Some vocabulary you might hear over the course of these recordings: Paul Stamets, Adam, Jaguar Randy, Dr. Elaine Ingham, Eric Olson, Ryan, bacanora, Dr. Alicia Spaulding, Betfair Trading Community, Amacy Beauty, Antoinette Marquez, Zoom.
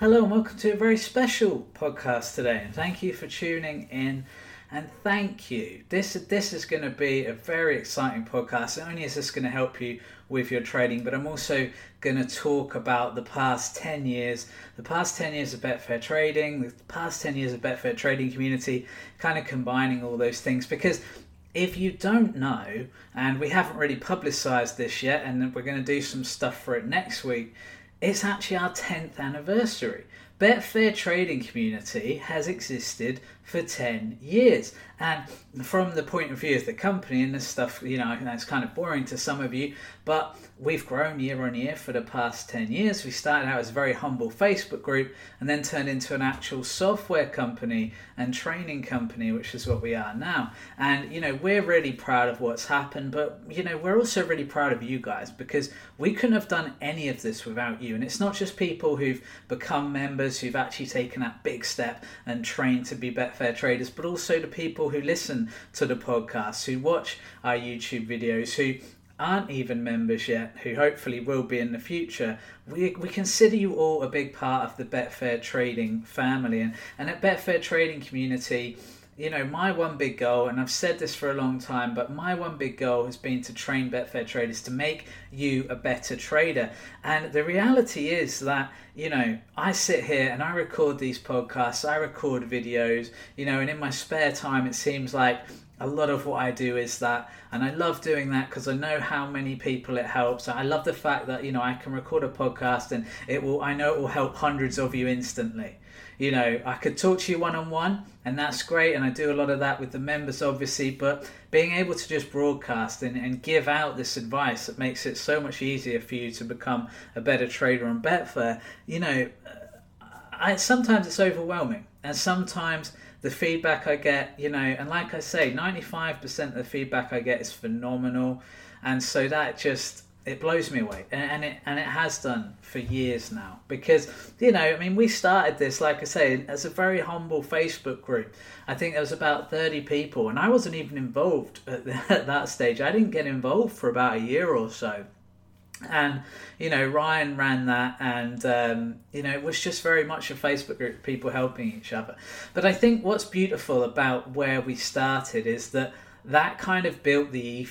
Hello and welcome to a very special podcast today. Thank you for tuning in and thank you. This is going to be a very exciting podcast. Not only is this going to help you with your trading, but I'm also going to talk about the past 10 years, of Betfair Trading, the past 10 years of Betfair Trading Community, kind of combining all those things because if you don't know, and we haven't really publicized this yet, and we're going to do some stuff for it next week, it's actually our 10th anniversary. Betfair Trading Community has existed for 10 years. And from the point of view of the company and this stuff, you know, that's kind of boring to some of you, but we've grown year on year for the past 10 years. We started out as a very humble Facebook group and then turned into an actual software company and training company, which is what we are now. And, you know, we're really proud of what's happened, but, you know, we're also really proud of you guys because we couldn't have done any of this without you. And it's not just people who've become members, who've actually taken that big step and trained to be Betfair traders, but also the people who listen to the podcast, who watch our YouTube videos, who aren't even members yet, who hopefully will be in the future. We consider you all a big part of the Betfair Trading family. And at Betfair Trading Community, you know, my one big goal, and I've said this for a long time, but my one big goal has been to train Betfair traders to make you a better trader. And the reality is that, you know, I sit here and I record these podcasts, I record videos, you know, and in my spare time, it seems like a lot of what I do is that, and I love doing that because I know how many people it helps. I love the fact that, you know, I can record a podcast and I know it will help hundreds of you instantly. You know, I could talk to you one-on-one and that's great. And I do a lot of that with the members, obviously, but being able to just broadcast and give out this advice that makes it so much easier for you to become a better trader on Betfair, you know, sometimes it's overwhelming and sometimes the feedback I get, you know, and like I say, 95% of the feedback I get is phenomenal. And so that just, it blows me away. And it has done for years now because, you know, I mean, we started this, like I say, as a very humble Facebook group. I think there was about 30 people and I wasn't even involved at that stage. I didn't get involved for about a year or so. And, you know, Ryan ran that and, you know, it was just very much a Facebook group, people helping each other. But I think what's beautiful about where we started is that kind of built the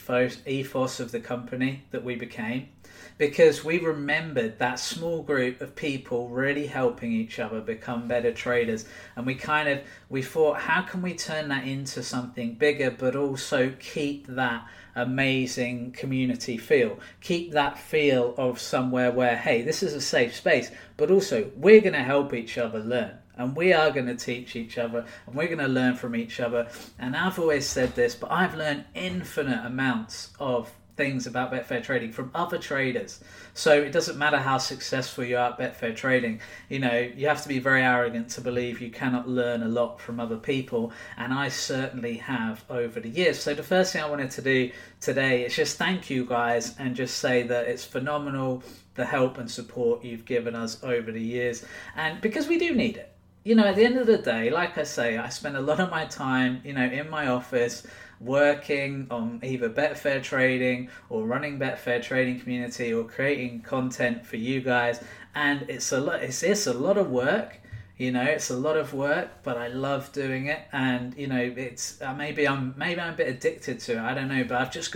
ethos of the company that we became because we remembered that small group of people really helping each other become better traders. And we thought, how can we turn that into something bigger, but also keep that amazing community feel, keep that feel of somewhere where, hey, this is a safe space, but also we're going to help each other learn. And we are going to teach each other and we're going to learn from each other. And I've always said this, but I've learned infinite amounts of things about Betfair Trading from other traders. So it doesn't matter how successful you are at Betfair Trading. You know, you have to be very arrogant to believe you cannot learn a lot from other people. And I certainly have over the years. So the first thing I wanted to do today is just thank you guys and just say that it's phenomenal, the help and support you've given us over the years. And because we do need it. You know, at the end of the day, like I say, I spend a lot of my time, you know, in my office working on either Betfair Trading or running Betfair Trading Community or creating content for you guys. And it's a lot of work. You know, it's a lot of work, but I love doing it. And, you know, it's maybe I'm a bit addicted to it. I don't know, but I've just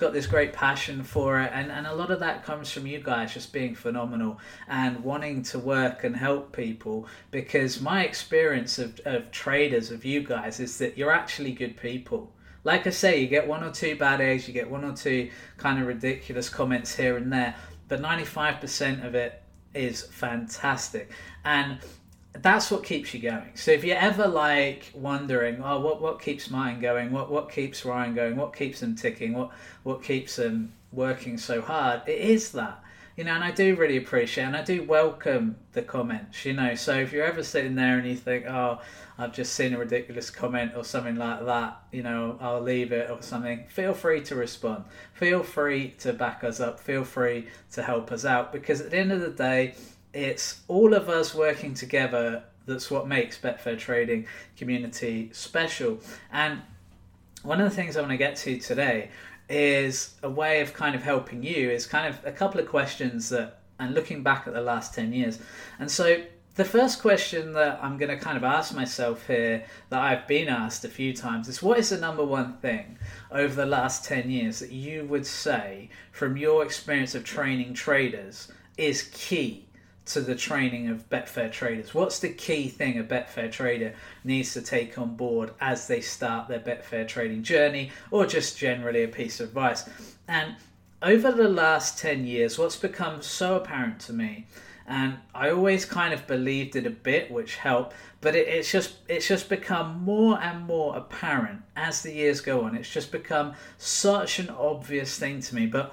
got this great passion for it. And a lot of that comes from you guys just being phenomenal and wanting to work and help people. Because my experience of traders, of you guys, is that you're actually good people. Like I say, you get one or two bad eggs, you get one or two kind of ridiculous comments here and there. But 95% of it is fantastic. And that's what keeps you going. So if you're ever like wondering, oh, what keeps mine going? What keeps Ryan going? What keeps them ticking? What keeps them working so hard? It is that, you know, and I do really appreciate and I do welcome the comments, you know. So if you're ever sitting there and you think, oh, I've just seen a ridiculous comment or something like that, you know, I'll leave it or something, feel free to respond. Feel free to back us up. Feel free to help us out because at the end of the day, it's all of us working together that's what makes Betfair Trading Community special. And one of the things I want to get to today is a way of kind of helping you is kind of a couple of questions that, and looking back at the last 10 years. And so The first question that I'm going to kind of ask myself here, that I've been asked a few times, is what is the number one thing over the last 10 years that you would say, from your experience of training traders, is key to the training of Betfair traders? What's the key thing a Betfair trader needs to take on board as they start their Betfair trading journey, or just generally a piece of advice? And over the last 10 years, what's become so apparent to me, and I always kind of believed it a bit, which helped, but it's just become more and more apparent as the years go on. It's just become such an obvious thing to me. But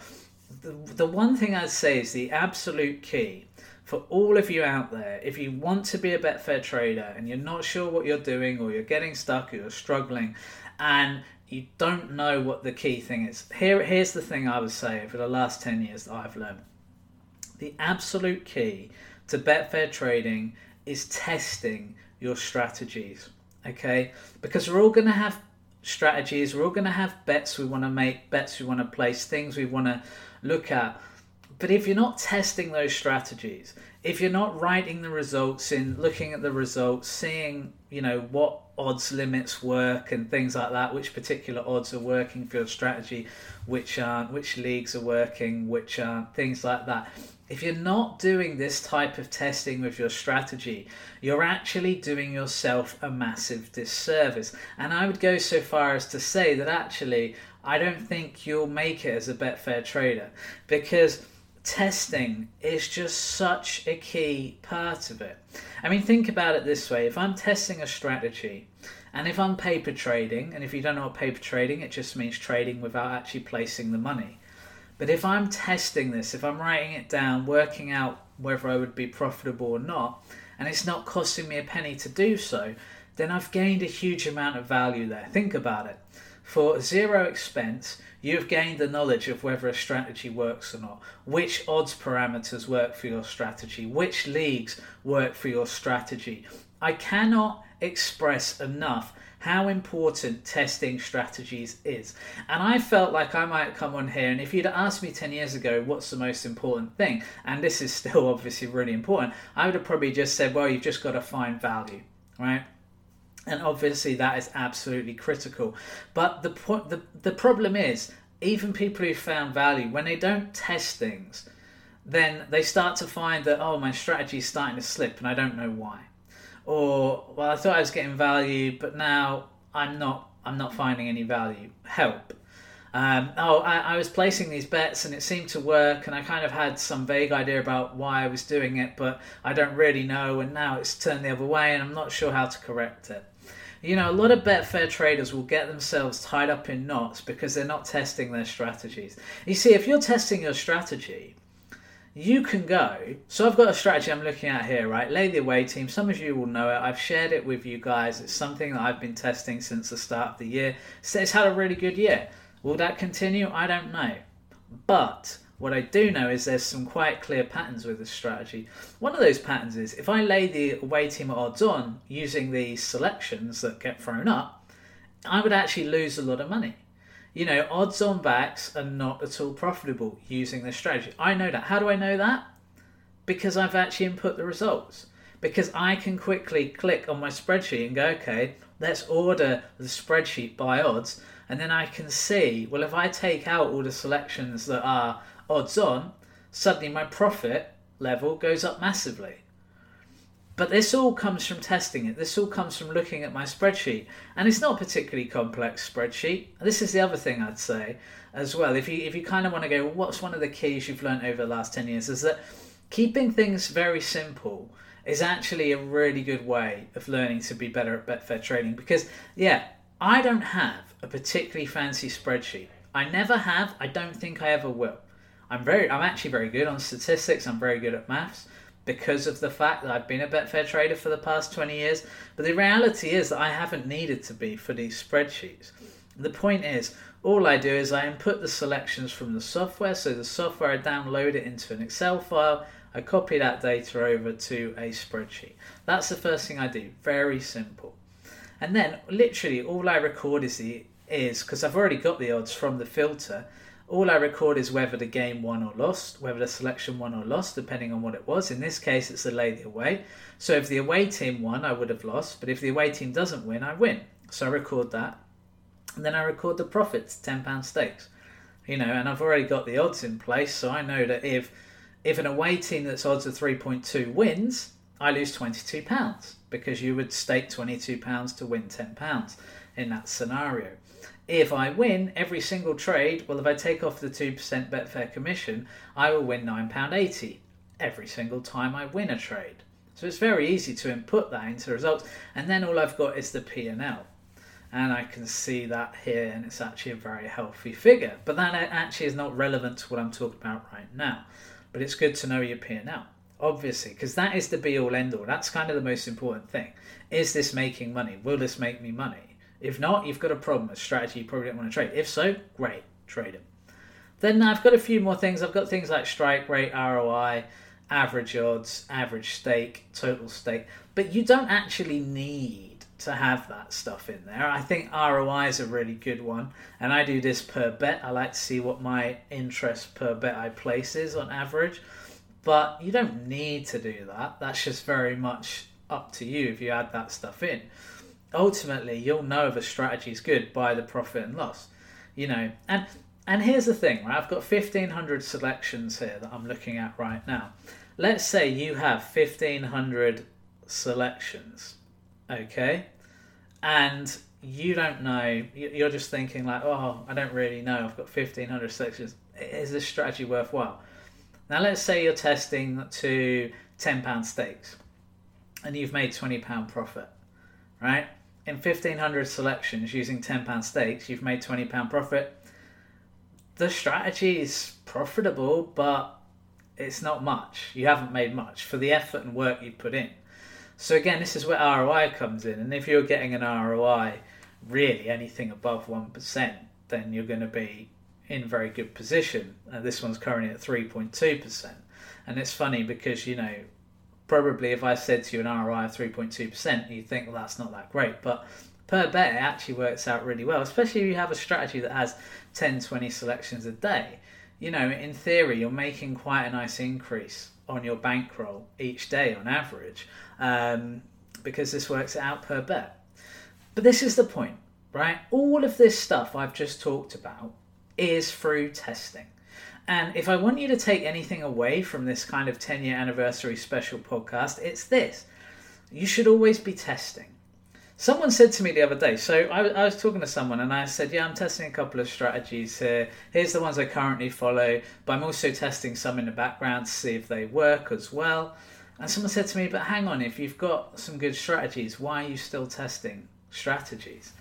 the one thing I'd say is the absolute key for all of you out there, if you want to be a Betfair trader and you're not sure what you're doing, or you're getting stuck, or you're struggling, and you don't know what the key thing is, here's the thing I would say over the last 10 years that I've learned. The absolute key to Betfair trading is testing your strategies, okay? Because we're all going to have strategies, we're all going to have bets we want to make, bets we want to place, things we want to look at. But if you're not testing those strategies, if you're not writing the results in, looking at the results, seeing, what odds limits work and things like that, which particular odds are working for your strategy, which leagues are working, which things like that. If you're not doing this type of testing with your strategy, you're actually doing yourself a massive disservice. And I would go so far as to say that actually, I don't think you'll make it as a Betfair trader, because testing is just such a key part of it. I mean, think about it this way. If I'm testing a strategy, and if I'm paper trading, and if you don't know what paper trading, it just means trading without actually placing the money. But if I'm testing this, if I'm writing it down, working out whether I would be profitable or not, and it's not costing me a penny to do so, then I've gained a huge amount of value there. Think about it. For zero expense, you've gained the knowledge of whether a strategy works or not, which odds parameters work for your strategy, which leagues work for your strategy. I cannot express enough how important testing strategies is. And I felt like I might come on here, and if you'd asked me 10 years ago, what's the most important thing? And this is still obviously really important. I would have probably just said, well, you've just got to find value, right? And obviously that is absolutely critical. But the problem is, even people who found value, when they don't test things, then they start to find that, oh, my strategy is starting to slip and I don't know why. Or, well, I thought I was getting value, but now I'm not finding any value. Help. I was placing these bets and it seemed to work, and I kind of had some vague idea about why I was doing it, but I don't really know, and now it's turned the other way and I'm not sure how to correct it. A lot of Betfair traders will get themselves tied up in knots because they're not testing their strategies. You see, if you're testing your strategy, you can go, so I've got a strategy I'm looking at here, right? Lay the Away Team. Some of you will know it. I've shared it with you guys. It's something that I've been testing since the start of the year. So it's had a really good year. Will that continue? I don't know. But what I do know is there's some quite clear patterns with this strategy. One of those patterns is, if I lay the Away Team at odds on using the selections that get thrown up, I would actually lose a lot of money. Odds on backs are not at all profitable using this strategy. I know that. How do I know that? Because I've actually input the results. Because I can quickly click on my spreadsheet and go, okay, let's order the spreadsheet by odds. And then I can see, well, if I take out all the selections that are odds on, suddenly my profit level goes up massively. But this all comes from testing it. This all comes from looking at my spreadsheet. And it's not a particularly complex spreadsheet. This is the other thing I'd say as well. If you kind of want to go, well, what's one of the keys you've learned over the last 10 years, is that keeping things very simple is actually a really good way of learning to be better at Betfair trading. Because, I don't have a particularly fancy spreadsheet. I never have. I don't think I ever will. I'm actually very good on statistics. I'm very good at maths, because of the fact that I've been a Betfair trader for the past 20 years. But the reality is that I haven't needed to be for these spreadsheets. The point is, all I do is I input the selections from the software. So the software, I download it into an Excel file. I copy that data over to a spreadsheet. That's the first thing I do. Very simple. And then literally all I record is because I've already got the odds from the filter, All I record is whether the game won or lost, whether the selection won or lost, depending on what it was. In this case, it's the lady away. So if the away team won, I would have lost. But if the away team doesn't win, I win. So I record that. And then I record the profits, £10 stakes. You know, and I've already got the odds in place. So I know that if an away team that's odds of 3.2 wins, I lose £22 because you would stake £22 to win £10 in that scenario. If I win every single trade, well, if I take off the 2% Betfair commission, I will win £9.80 every single time I win a trade. So it's very easy to input that into results. And then all I've got is the P&L. And I can see that here, and it's actually a very healthy figure. But that actually is not relevant to what I'm talking about right now. But it's good to know your P&L, obviously, because that is the be-all, end-all. That's kind of the most important thing. Is this making money? Will this make me money? If not, you've got a problem, a strategy you probably don't want to trade. If so, great, trade it. Then I've got a few more things. I've got things like strike rate, ROI, average odds, average stake, total stake. But you don't actually need to have that stuff in there. I think ROI is a really good one, and I do this per bet. I like to see what my interest per bet I place is on average, but you don't need to do that. That's just very much up to you if you add that stuff in. Ultimately, you'll know if a strategy is good by the profit and loss, you know. And here's the thing, right? I've got 1,500 selections here that I'm looking at right now. Let's say you have 1,500 selections, okay? And you don't know, you're just thinking like, oh, I don't really know, I've got 1,500 selections. Is this strategy worthwhile? Now, let's say you're testing to £10 stakes and you've made £20 profit, right? In 1,500 selections using £10 stakes, you've made £20 profit. The strategy is profitable, but it's not much. You haven't made much for the effort and work you put in. So again, this is where ROI comes in. And if you're getting an ROI, really anything above 1%, then you're going to be in very good position. This one's currently at 3.2%. And it's funny because, you know, probably if I said to you an ROI of 3.2%, you'd think, well, that's not that great. But per bet, it actually works out really well, especially if you have a strategy that has 10, 20 selections a day. You know, in theory, you're making quite a nice increase on your bankroll each day on average, because this works out per bet. But this is the point, right? All of this stuff I've just talked about is through testing. And if I want you to take anything away from this kind of 10-year anniversary special podcast, it's this. You should always be testing. Someone said to me the other day, so I was talking to someone and I said, yeah, I'm testing a couple of strategies here. Here's the ones I currently follow, but I'm also testing some in the background to see if they work as well. And someone said to me, but hang on, if you've got some good strategies, why are you still testing strategies?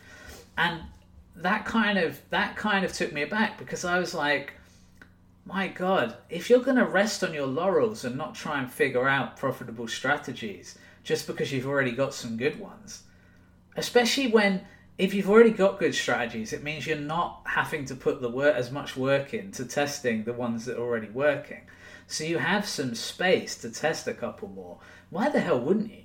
And that kind of took me aback, because I was like, my God, if you're going to rest on your laurels and not try and figure out profitable strategies just because you've already got some good ones, especially when, if you've already got good strategies, it means you're not having to put as much work into testing the ones that are already working. So you have some space to test a couple more. Why the hell wouldn't you?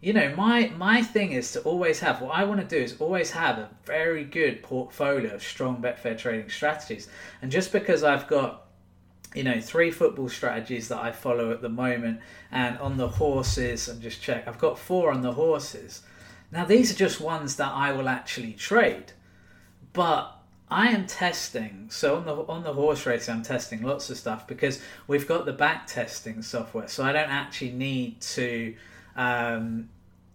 You know, my thing is to always have, what I want to do is always have a very good portfolio of strong Betfair trading strategies. And just because I've got, you know, 3 football strategies that I follow at the moment, and on the horses, and just check, I've got 4 on the horses. Now, these are just ones that I will actually trade, but I am testing. So on the horse racing, I'm testing lots of stuff because we've got the back testing software. So I don't actually need to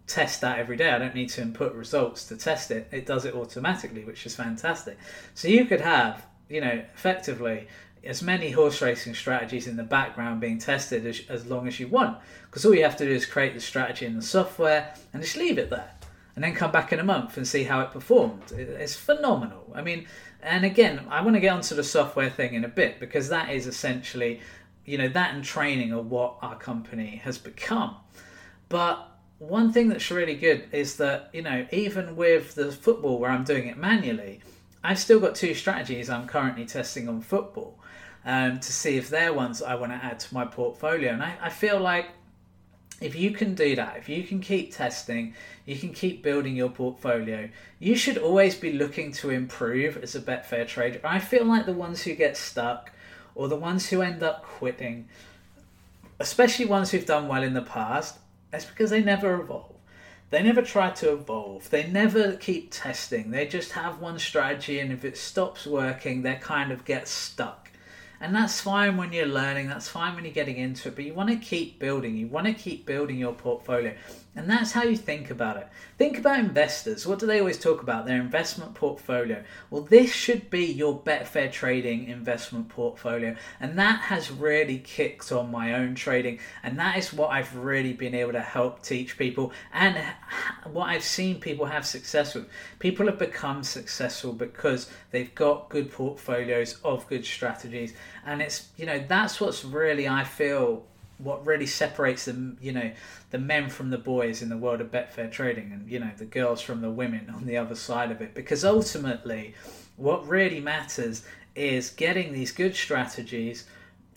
test that every day. I don't need to input results to test it. It does it automatically, which is fantastic. So you could have, you know, effectively as many horse racing strategies in the background being tested as long as you want, because all you have to do is create the strategy in the software and just leave it there. And then come back in a month and see how it performed. It's phenomenal. I mean, and again, I want to get onto the software thing in a bit, because that is essentially, you know, that and training are what our company has become. But one thing that's really good is that, you know, even with the football where I'm doing it manually, I've still got 2 strategies I'm currently testing on football to see if they're ones I want to add to my portfolio. And I feel like, If you can do that, if you can keep testing, you can keep building your portfolio. You should always be looking to improve as a Betfair trader. I feel like the ones who get stuck or the ones who end up quitting, especially ones who've done well in the past, that's because they never evolve. They never try to evolve. They never keep testing. They just have one strategy, and if it stops working, they kind of get stuck. And that's fine when you're learning. That's fine when you're getting into it. But you want to keep building. You want to keep building your portfolio. And that's how you think about it. Think about investors. What do they always talk about? Their investment portfolio. Well, this should be your Betfair Trading investment portfolio. And that has really kicked on my own trading. And that is what I've really been able to help teach people and what I've seen people have success with. People have become successful because they've got good portfolios of good strategies. And it's, you know, that's what's really, I feel, what really separates the, you know, the men from the boys in the world of Betfair trading, and, you know, the girls from the women on the other side of it. Because ultimately what really matters is getting these good strategies,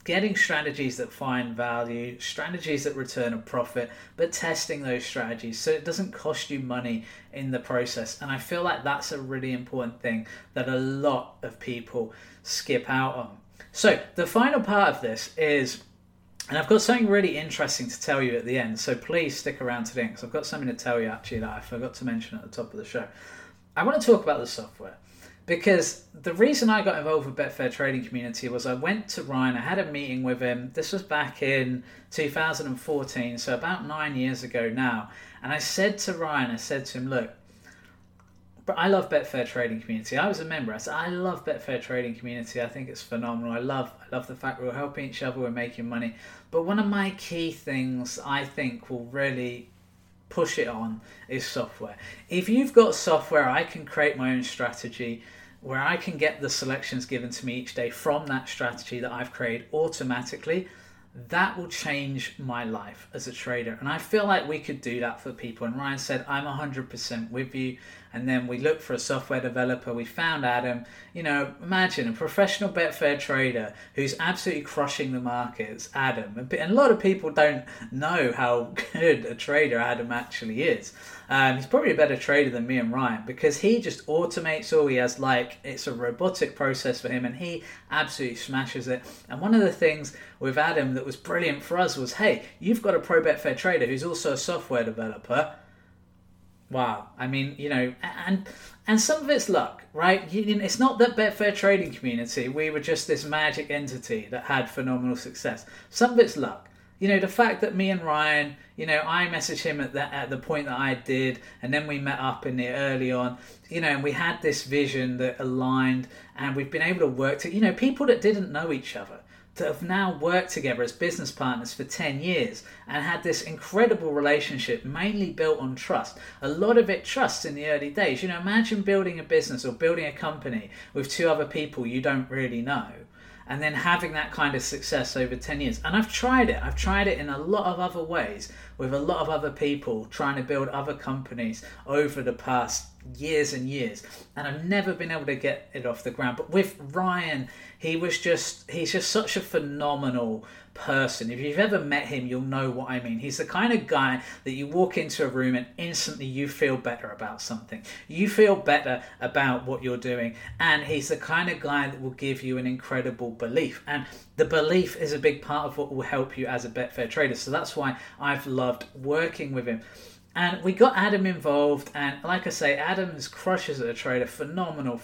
getting strategies that find value, strategies that return a profit, but testing those strategies so it doesn't cost you money in the process. And I feel like that's a really important thing that a lot of people skip out on. So the final part of this is, and I've got something really interesting to tell you at the end, so please stick around to the end, because I've got something to tell you actually that I forgot to mention at the top of the show. I want to talk about the software, because the reason I got involved with Betfair Trading Community was I went to Ryan, I had a meeting with him. This was back in 2014, so about 9 years ago now. And I said to Ryan, I said to him, look, but I love Betfair Trading Community. I was a member. I said, I love Betfair Trading Community. I think it's phenomenal. I love the fact we're helping each other, we're making money. But one of my key things I think will really push it on is software. If you've got software, I can create my own strategy where I can get the selections given to me each day from that strategy that I've created automatically. That will change my life as a trader. And I feel like we could do that for people. And Ryan said, I'm 100% with you. And then we looked for a software developer. We found Adam. You know, imagine a professional Betfair trader who's absolutely crushing the markets, Adam. And a lot of people don't know how good a trader Adam actually is. He's probably a better trader than me and Ryan, because he just automates all. He has, like, it's a robotic process for him, and he absolutely smashes it. And one of the things with Adam that was brilliant for us was, hey, you've got a pro Betfair trader who's also a software developer. Wow. I mean, you know, and some of it's luck, right? It's not that Betfair Trading Community, we were just this magic entity that had phenomenal success. Some of it's luck. You know, the fact that me and Ryan, you know, I messaged him at the point that I did, and then we met up in the early on, you know, and we had this vision that aligned, and we've been able to work to, you know, people that didn't know each other that have now worked together as business partners for 10 years and had this incredible relationship, mainly built on trust. A lot of it trust in the early days. You know, imagine building a business or building a company with two other people you don't really know, and then having that kind of success over 10 years. And I've tried it. I've tried it in a lot of other ways with a lot of other people, trying to build other companies over the past years and years. And I've never been able to get it off the ground. But with Ryan, he's just such a phenomenal person. If you've ever met him, you'll know what I mean. He's the kind of guy that you walk into a room and instantly you feel better about something. You feel better about what you're doing. And he's the kind of guy that will give you an incredible belief. And the belief is a big part of what will help you as a Betfair trader. So that's why I've loved working with him. And we got Adam involved, and like I say, Adam's crushes at a trader, phenomenal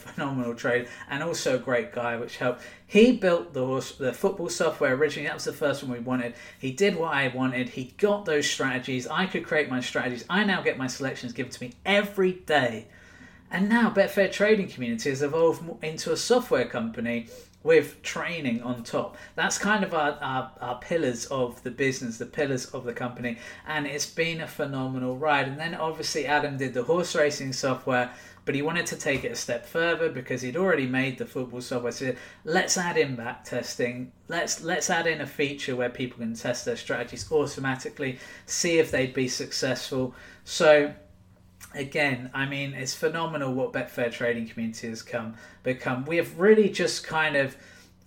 trader, and also a great guy, which helped. He built the football software originally. That was the first one we wanted. He did what I wanted. He got those strategies. I could create my strategies. I now get my selections given to me every day. And now Betfair Trading Community has evolved into a software company with training on top. That's kind of our pillars of the business, the pillars of the company, and it's been a phenomenal ride. And then obviously Adam did the horse racing software, but he wanted to take it a step further because he'd already made the football software. So let's add in back testing. Let's add in a feature where people can test their strategies automatically, see if they'd be successful. So again, I mean, it's phenomenal what Betfair Trading Community has become. We have really just kind of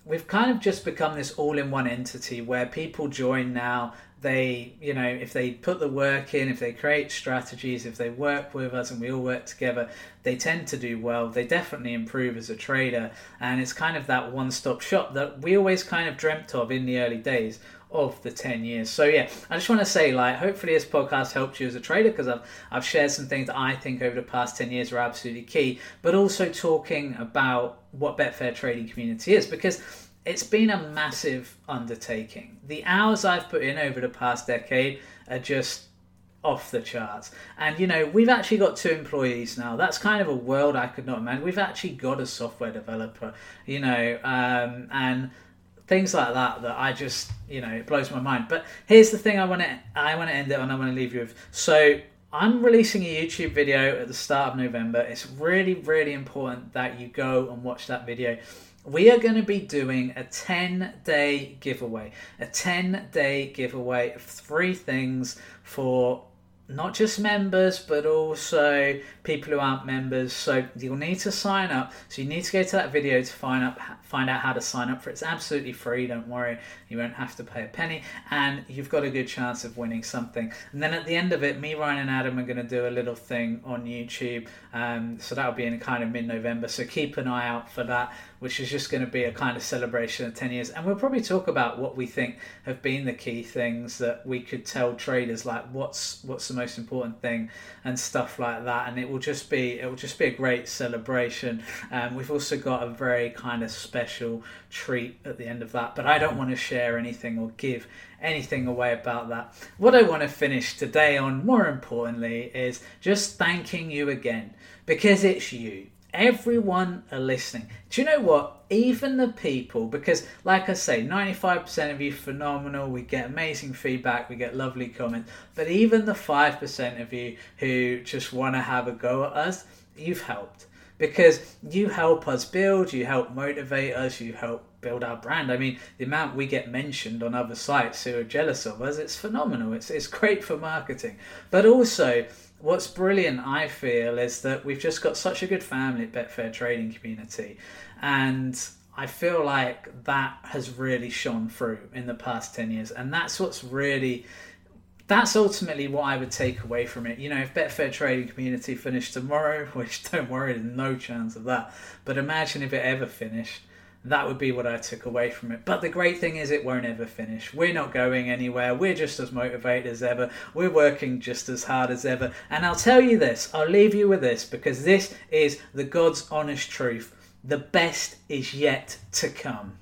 become this all-in-one entity where people join now. they, you know, if they put the work in, if they create strategies, if they work with us and we all work together, they tend to do well. They definitely improve as a trader. And it's kind of that one-stop shop that we always kind of dreamt of in the early days of the 10 years. So yeah, I just want to say, like, hopefully this podcast helps you as a trader, because I've shared some things that I think over the past 10 years are absolutely key, but also talking about what Betfair Trading Community is, because it's been a massive undertaking. The hours I've put in over the past decade are just off the charts. And you know, we've actually got 2 employees now. That's kind of a world I could not imagine. We've actually got a software developer, you know, and things like that I just, you know, it blows my mind. But here's the thing I want to end it on, I want to leave you with. So I'm releasing a YouTube video at the start of November. It's really, really important that you go and watch that video. We are going to be doing a 10-day giveaway. A 10-day giveaway of 3 things for not just members, but also people who aren't members. So you'll need to sign up. So you need to go to that video to find out how to sign up for it. It's absolutely free. Don't worry. You won't have to pay a penny. And you've got a good chance of winning something. And then at the end of it, me, Ryan and Adam are going to do a little thing on YouTube. So that'll be in kind of mid-November. So keep an eye out for that, which is just going to be a kind of celebration of 10 years. And we'll probably talk about what we think have been the key things that we could tell traders, like what's the most important thing and stuff like that. And it will just be a great celebration. We've also got a very kind of special treat at the end of that, but I don't want to share anything or give anything away about that. What I want to finish today on, more importantly, is just thanking you again, because it's you. Everyone are listening. Do you know what? Even the people, because like I say, 95% of you phenomenal. We get amazing feedback. We get lovely comments. But even the 5% of you who just want to have a go at us, you've helped. Because you help us build, you help motivate us, you help build our brand. I mean, the amount we get mentioned on other sites who are jealous of us, it's phenomenal. It's great for marketing. But also, what's brilliant, I feel, is that we've just got such a good family at Betfair Trading Community. And I feel like that has really shone through in the past 10 years. And that's ultimately what I would take away from it. You know, if Betfair Trading Community finished tomorrow, which don't worry, there's no chance of that. But imagine if it ever finished. That would be what I took away from it. But the great thing is it won't ever finish. We're not going anywhere. We're just as motivated as ever. We're working just as hard as ever. And I'll tell you this, I'll leave you with this, because this is the God's honest truth. The best is yet to come.